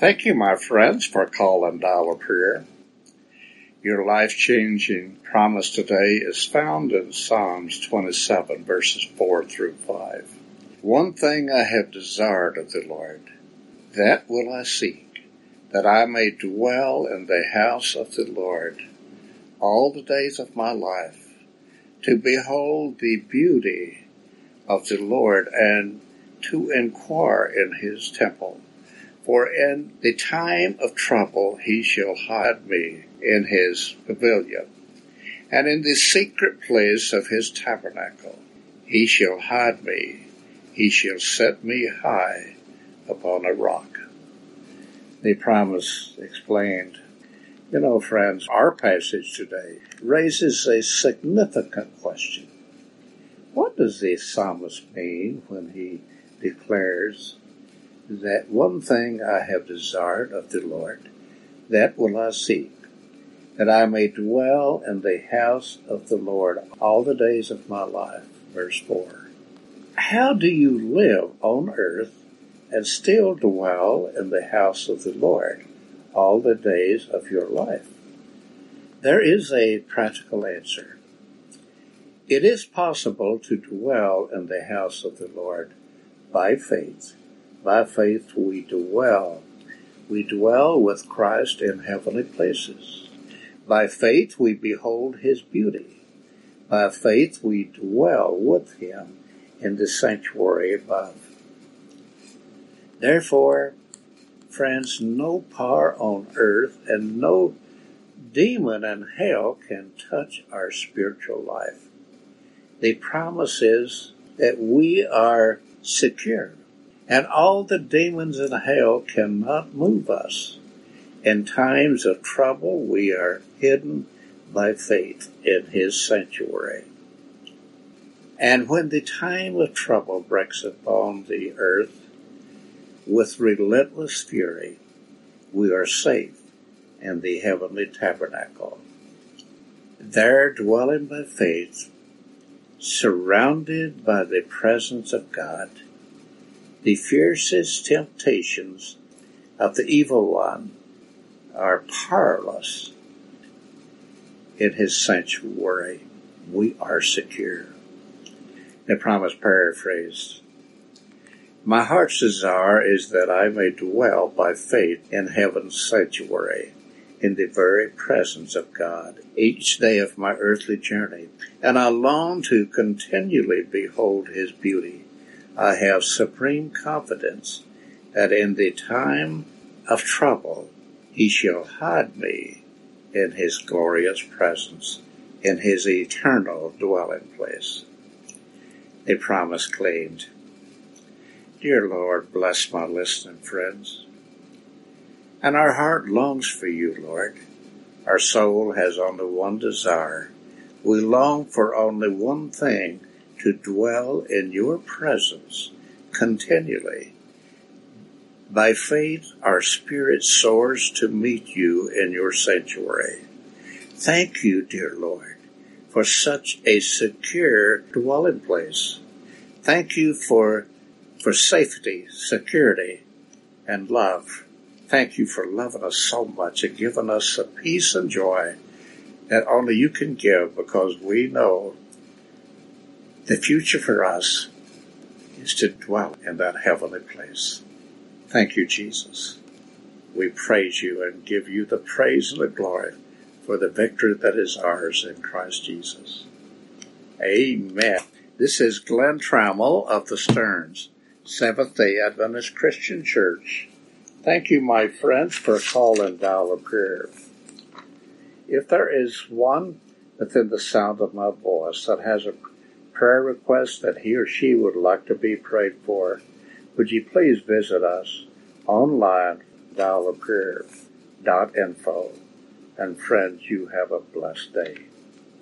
Thank you, my friends, for calling Dial a Prayer. Your life-changing promise today is found in Psalms 27, verses 4 through 5. One thing I have desired of the Lord, that will I seek, that I may dwell in the house of the Lord all the days of my life, to behold the beauty of the Lord and to inquire in his temple. For in the time of trouble he shall hide me in his pavilion, and in the secret place of his tabernacle he shall hide me, he shall set me high upon a rock. The promise explained. You know, friends, our passage today raises a significant question. What does the psalmist mean when he declares that one thing I have desired of the Lord, that will I seek, that I may dwell in the house of the Lord all the days of my life? Verse 4. How do you live on earth and still dwell in the house of the Lord all the days of your life? There is a practical answer. It is possible to dwell in the house of the Lord by faith. By faith we dwell. We dwell with Christ in heavenly places. By faith we behold his beauty. By faith we dwell with him in the sanctuary above. Therefore, friends, no power on earth and no demon in hell can touch our spiritual life. The promise is that we are secure, and all the demons in hell cannot move us. In times of trouble, we are hidden by faith in his sanctuary. And when the time of trouble breaks upon the earth with relentless fury, we are safe in the heavenly tabernacle. There, dwelling by faith, surrounded by the presence of God, the fiercest temptations of the evil one are powerless. In his sanctuary, we are secure. The promise paraphrased. My heart's desire is that I may dwell by faith in heaven's sanctuary, in the very presence of God, each day of my earthly journey, and I long to continually behold his beauty. I have supreme confidence that in the time of trouble, he shall hide me in his glorious presence, in his eternal dwelling place. The promise claimed. Dear Lord, bless my listening friends. And our heart longs for you, Lord. Our soul has only one desire. We long for only one thing, to dwell in your presence continually. By faith, our spirit soars to meet you in your sanctuary. Thank you, dear Lord, for such a secure dwelling place. Thank you for safety, security, and love. Thank you for loving us so much and giving us the peace and joy that only you can give, because we know the future for us is to dwell in that heavenly place. Thank you, Jesus. We praise you and give you the praise and the glory for the victory that is ours in Christ Jesus. Amen. This is Glenn Trammell of the Stearns Seventh-day Adventist Christian Church. Thank you, my friends, for calling Dial a Prayer. If there is one within the sound of my voice that has a prayer request that he or she would like to be prayed for, would you please visit us online, dialaprayer.info. And friends, you have a blessed day.